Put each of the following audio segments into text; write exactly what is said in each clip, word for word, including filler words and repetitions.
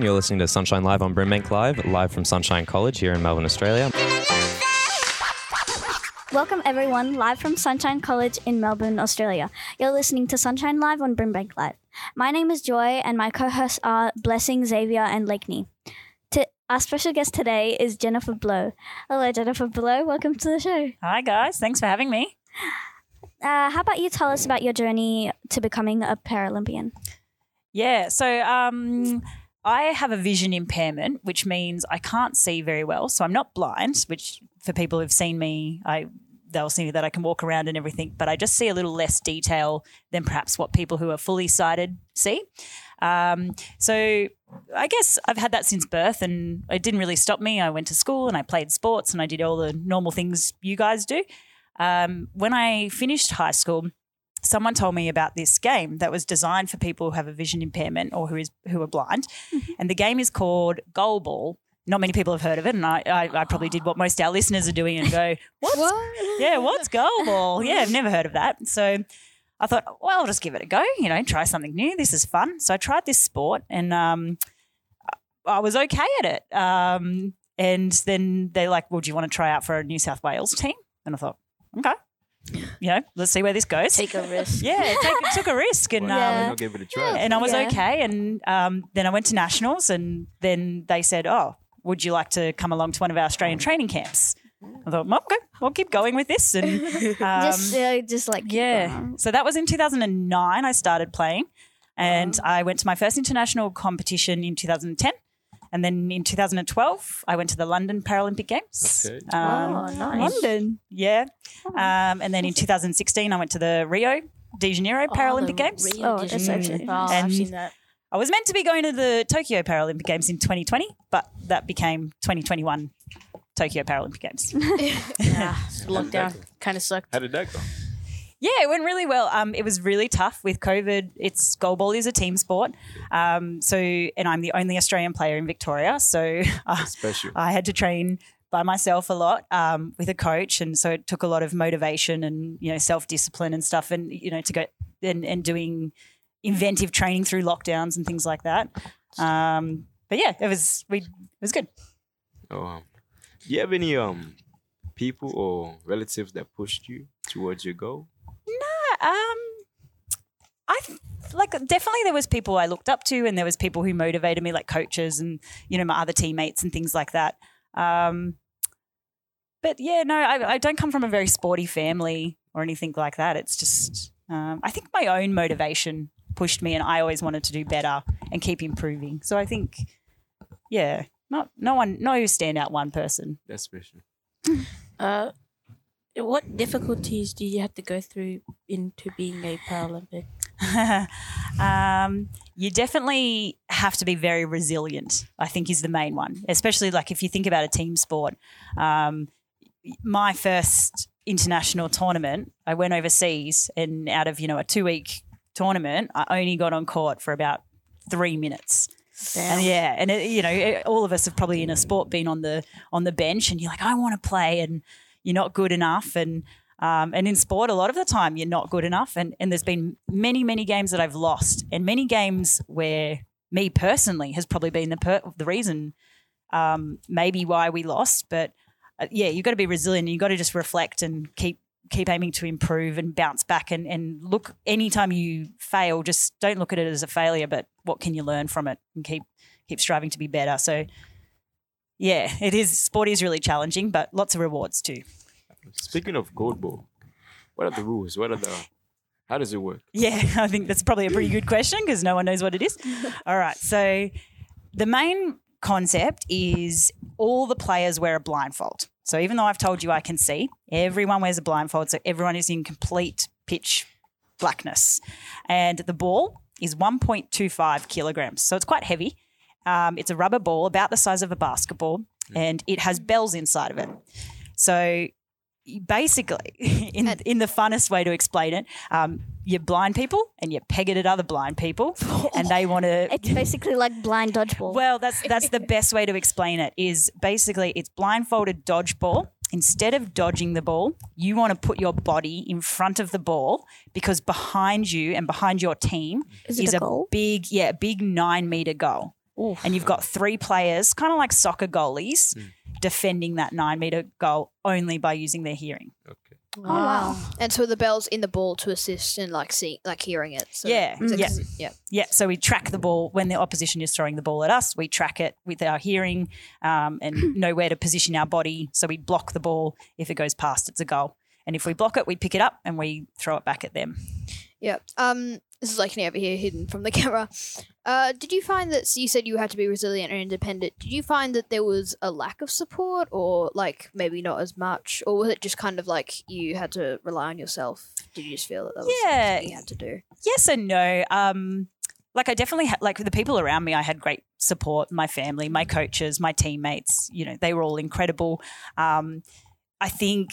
You're listening to Sunshine Live on Brimbank Live, live from Sunshine College here in Melbourne, Australia. Welcome everyone, live from Sunshine College in Melbourne, Australia. You're listening to Sunshine Live on Brimbank Live. My name is Joy and my co-hosts are Blessing, Xavier and Lakeney. To- our special guest today is Jennifer Blow. Hello Jennifer Blow, welcome to the show. Hi guys, thanks for having me. Uh, how about you tell us about your journey to becoming a Paralympian? Yeah, so um, I have a vision impairment, which means I can't see very well. So I'm not blind, which for people who've seen me, I they'll see that I can walk around and everything, but I just see a little less detail than perhaps what people who are fully sighted see. Um, so I guess I've had that since birth and it didn't really stop me. I went to school and I played sports and I did all the normal things you guys do. Um, when I finished high school, someone told me about this game that was designed for people who have a vision impairment or who is who are blind, mm-hmm. and the game is called Goalball. Not many people have heard of it, and I, I, I probably did what most of our listeners are doing and go, what's, what? Yeah, what's Goalball? Yeah, I've never heard of that. So I thought, well, I'll just give it a go, you know, try something new. This is fun. So I tried this sport and um, I was okay at it. Um, and then they're like, well, do you want to try out for a New South Wales team? And I thought, okay, you know, let's see where this goes. Take a risk. Yeah, take, took a risk and well, yeah. um, I'll give it a try. And I was yeah. okay and um, then I went to nationals and then they said, oh, would you like to come along to one of our Australian training camps? I thought, well, okay, we'll keep going with this. And um, just, uh, just like keep yeah. going. So that was in two thousand nine I started playing and wow. I went to my first international competition in two thousand ten And then in two thousand twelve I went to the London Paralympic Games. Okay. Um, oh, nice. London. Yeah. Um, and then in two thousand sixteen I went to the Rio de Janeiro oh, Paralympic Games. Rio de Janeiro. Oh, I've seen that. I was meant to be going to the Tokyo Paralympic Games in twenty twenty but that became twenty twenty-one Tokyo Paralympic Games. yeah. Lockdown kind of sucked. How did that go? Yeah, it went really well. Um, it was really tough with COVID. It's goalball is a team sport. Um, so, and I'm the only Australian player in Victoria. So uh, special. I had to train by myself a lot um, with a coach. And so it took a lot of motivation and, you know, self-discipline and stuff and, you know, to go and, and doing inventive training through lockdowns and things like that. Um, but, yeah, it was we it was good. Oh, um, do you have any um people or relatives that pushed you towards your goal? Um, I like definitely there was people I looked up to and there was people who motivated me like coaches and, you know, my other teammates and things like that. Um, but, yeah, no, I, I don't come from a very sporty family or anything like that. It's just um, I think my own motivation pushed me and I always wanted to do better and keep improving. So I think, yeah, not no one, no standout one person. That's special. uh What difficulties do you have to go through into being a Paralympic? um, you definitely have to be very resilient, I think is the main one, especially like if you think about a team sport. Um, my first international tournament, I went overseas and out of, you know, a two-week tournament, I only got on court for about three minutes. Damn. And yeah, and, it, you know, it, all of us have probably in a sport been on the on the bench and you're like, I want to play and you're not good enough and um, and in sport a lot of the time you're not good enough and, and there's been many, many games that I've lost and many games where me personally has probably been the per- the reason um, maybe why we lost. But, uh, yeah, you've got to be resilient and you've got to just reflect and keep keep aiming to improve and bounce back and, and look anytime you fail, just don't look at it as a failure but what can you learn from it and keep keep striving to be better. So, yeah, it is. Sport is really challenging, but lots of rewards too. Speaking of goalball, what are the rules? What are the? How does it work? Yeah, I think that's probably a pretty good question because no one knows what it is. All right, so the main concept is all the players wear a blindfold. So even though I've told you I can see, everyone wears a blindfold, so everyone is in complete pitch blackness, and the ball is one point two five kilograms, so it's quite heavy. Um, it's a rubber ball about the size of a basketball and it has bells inside of it. So basically, in in the funnest way to explain it, um, you're blind people and you peg it at other blind people and they want to... It's basically like blind dodgeball. Well, that's that's the best way to explain it is basically it's blindfolded dodgeball. Instead of dodging the ball, you want to put your body in front of the ball because behind you and behind your team is, is a, a big, yeah, big nine-metre goal. Oof. And you've got three players, kind of like soccer goalies, mm. defending that nine-metre goal only by using their hearing. Okay. Wow. Oh, wow. And so the bell's in the ball to assist in like see, like hearing it. So yeah. So yeah. yeah. Yeah. So we track the ball. When the opposition is throwing the ball at us, we track it with our hearing um, and know where to position our body. So we block the ball. If it goes past, it's a goal. And if we block it, we pick it up and we throw it back at them. Yeah. Um, this is like over here hidden from the camera. Uh, did you find that so you said you had to be resilient and independent? Did you find that there was a lack of support or like maybe not as much? Or was it just kind of like you had to rely on yourself? Did you just feel that that was yeah. something you had to do? Yes and no. Um, like I definitely had, like the people around me, I had great support, my family, my coaches, my teammates, you know, they were all incredible. Um I think,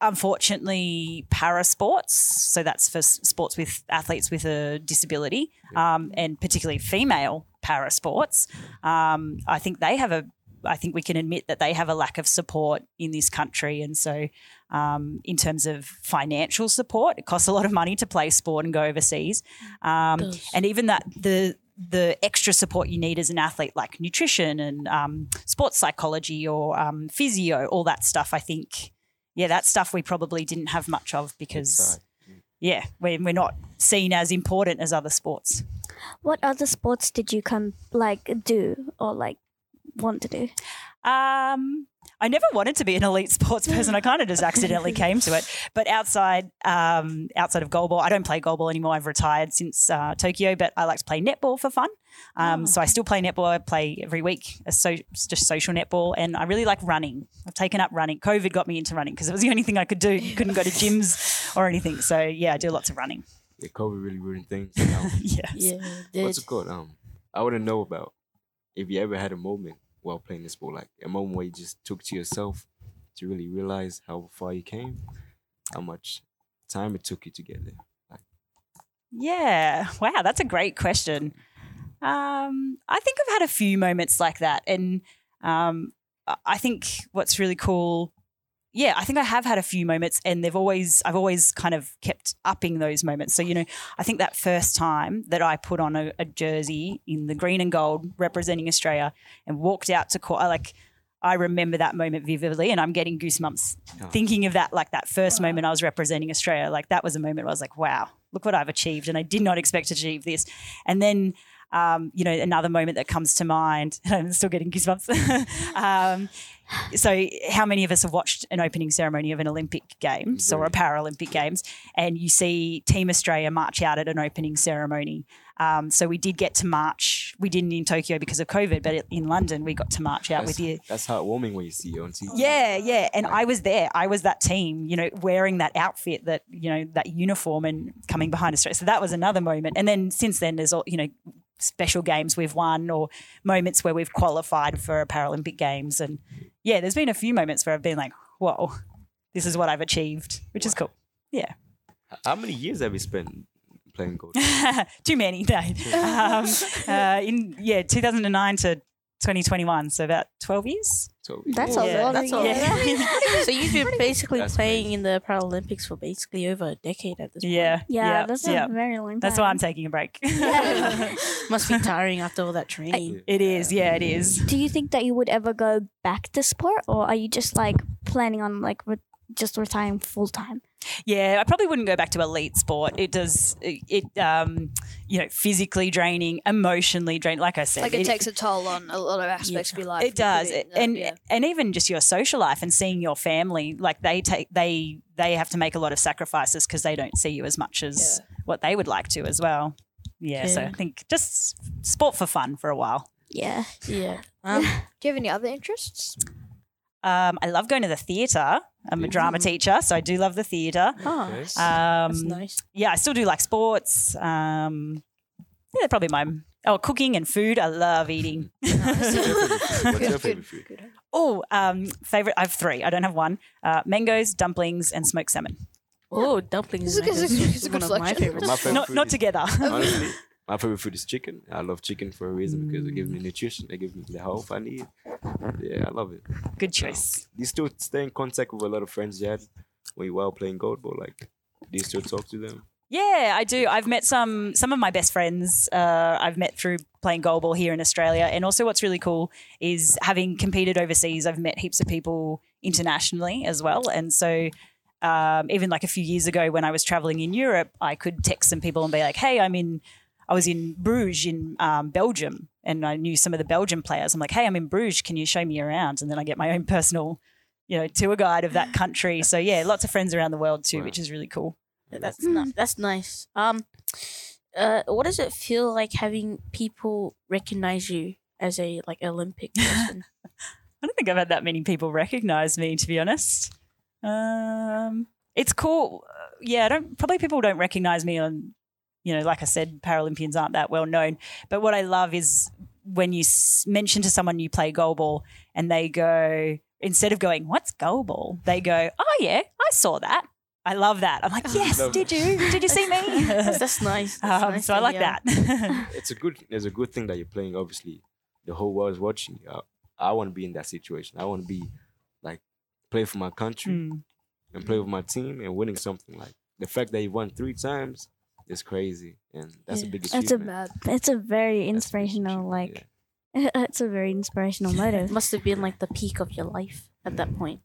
unfortunately, para sports, so that's for sports with athletes with a disability um, and particularly female para sports, um, I think they have a – I think we can admit that they have a lack of support in this country, and so um, in terms of financial support, it costs a lot of money to play sport and go overseas, um, and even that the – the extra support you need as an athlete, like nutrition and um, sports psychology or um, physio, all that stuff, I think, yeah, that stuff we probably didn't have much of because, right. yeah, we're, we're not seen as important as other sports. What other sports did you come like do or like want to do? Um, I never wanted to be an elite sports person. I kind of just accidentally came to it. But outside um, outside of goalball, I don't play goalball anymore. I've retired since uh, Tokyo, but I like to play netball for fun. Um, oh. So I still play netball. I play every week, so, just social netball. And I really like running. I've taken up running. COVID got me into running because it was the only thing I could do. You couldn't go to gyms or anything. So, yeah, I do lots of running. Yeah, COVID really ruined things. You know? yes. Yeah, what's it called? Um, I want to know about if you ever had a moment while playing this sport, like a moment where you just took to yourself to really realize how far you came, how much time it took you to get there. Like, yeah, wow, that's a great question. Um, I think I've had a few moments like that, and um, I think what's really cool, yeah, I think I have had a few moments, and they've always, I've always kind of kept upping those moments. So you know, I think that first time that I put on a, a jersey in the green and gold representing Australia and walked out to court, I like I remember that moment vividly, and I'm getting goosebumps oh. thinking of that. Like that first wow. moment I was representing Australia, like that was a moment where I was like, "Wow, look what I've achieved!" And I did not expect to achieve this. And then, um, you know, another moment that comes to mind, and I'm still getting goosebumps. um, So how many of us have watched an opening ceremony of an Olympic Games or a Paralympic Games and you see Team Australia march out at an opening ceremony? Um, so we did get to march. We didn't in Tokyo because of COVID, but in London we got to march out that's, with you. That's heartwarming when you see you on T V. Yeah, yeah. And I was there. I was that team, you know, wearing that outfit, that, you know, that uniform and coming behind Australia. So that was another moment. And then since then there's, all you know, special games we've won or moments where we've qualified for a Paralympic Games. And, yeah, there's been a few moments where I've been like, whoa, this is what I've achieved, which wow. is cool. Yeah. How many years have you spent playing golf? Too many. No. um, uh, in, yeah, two thousand nine to twenty twenty-one, so about twelve years. twelve years. That's yeah. a yeah. lot. That's yeah. a yeah. So you've been basically that's playing amazing. In the Paralympics for basically over a decade at this point. Yeah. Yeah, yeah. that's yeah. a very long time. That's why I'm taking a break. Yeah. Must be tiring after all that training. It is. Yeah, it is. Do you think that you would ever go back to sport, or are you just like planning on like re- just retiring full time? Yeah, I probably wouldn't go back to elite sport. It does, it, it um, you know, physically draining, emotionally draining. Like I said, like it, it takes a toll on a lot of aspects yeah. of your life. It does, it, and yeah. and even just your social life and seeing your family. Like they take, they they have to make a lot of sacrifices because they don't see you as much as yeah. what they would like to as well. Yeah, yeah, so I think just sport for fun for a while. Yeah, yeah. Um, do you have any other interests? Um, I love going to the theatre. I'm a drama teacher, so I do love the theatre. Oh, um, that's nice. Yeah, I still do like sports. Um, yeah, probably my oh cooking and food. I love eating. Nice. What's your favourite food? food? Oh, um, favourite. I have three. I don't have one. Uh, mangoes, dumplings, and smoked salmon. Oh, dumplings! It's, it's, it's, it's one, one of my favourites. Not, not together. Honestly, my favourite food is chicken. I love chicken for a reason because it gives me nutrition. It gives me the health I need. Yeah, I love it. Good choice. Um, do you still stay in contact with a lot of friends you had when you were playing goalball? Like, do you still talk to them? Yeah, I do. I've met some some of my best friends uh, I've met through playing goalball here in Australia. And also what's really cool is having competed overseas, I've met heaps of people internationally as well. And so um, even like a few years ago when I was traveling in Europe, I could text some people and be like, hey, I'm in – I was in Bruges in um, Belgium and I knew some of the Belgian players. I'm like, hey, I'm in Bruges. Can you show me around? And then I get my own personal, you know, tour guide of that country. So, yeah, lots of friends around the world too, wow. which is really cool. That's mm. nice. That's nice. Um, uh, what does it feel like having people recognize you as a like Olympic person? I don't think I've had that many people recognize me, to be honest. Um, it's cool. Uh, yeah, I don't. Probably people don't recognize me on, you know, like I said, Paralympians aren't that well known. But what I love is when you s- mention to someone you play goalball and they go, instead of going, "What's goalball?" they go, "Oh yeah, I saw that." I love that. I'm like, yes, oh, did you? Did you see me? That's nice. That's um, nice so I like yeah. that. It's a good, it's a good thing that you're playing, obviously. The whole world is watching you. I, I want to be in that situation. I want to be, like, play for my country mm. and play with my team and winning something. Like, the fact that you won three times is crazy. And that's yeah. a big achievement. That's a, it's a very that's inspirational, like, yeah. it's a very inspirational motive. Must have been, like, the peak of your life at that point.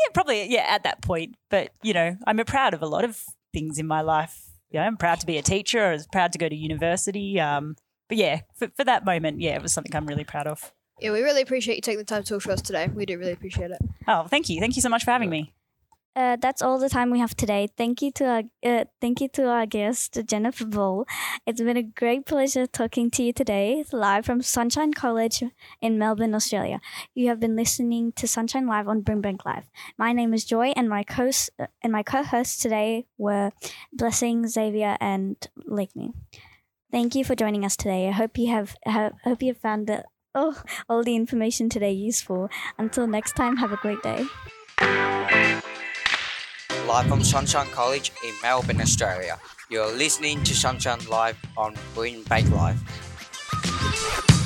Yeah, probably, yeah, at that point. But, you know, I'm proud of a lot of things in my life. You know, I'm proud to be a teacher. I was proud to go to university. Um, but, yeah, for, for that moment, yeah, it was something I'm really proud of. Yeah, we really appreciate you taking the time to talk to us today. We do really appreciate it. Oh, thank you. Thank you so much for having me. Uh, that's all the time we have today. Thank you to our uh, thank you to our guest, Jennifer Blow. It's been a great pleasure talking to you today, live from Sunshine College in Melbourne, Australia. You have been listening to Sunshine Live on Brimbank Live. My name is Joy, and my co uh, and my co-hosts today were Blessing, Xavier, and Lakme. Thank you for joining us today. I hope you have I hope you have found the, oh, all the information today useful. Until next time, have a great day. Live from Sunshine College in Melbourne, Australia. You're listening to Sunshine Live on Brimbank Live.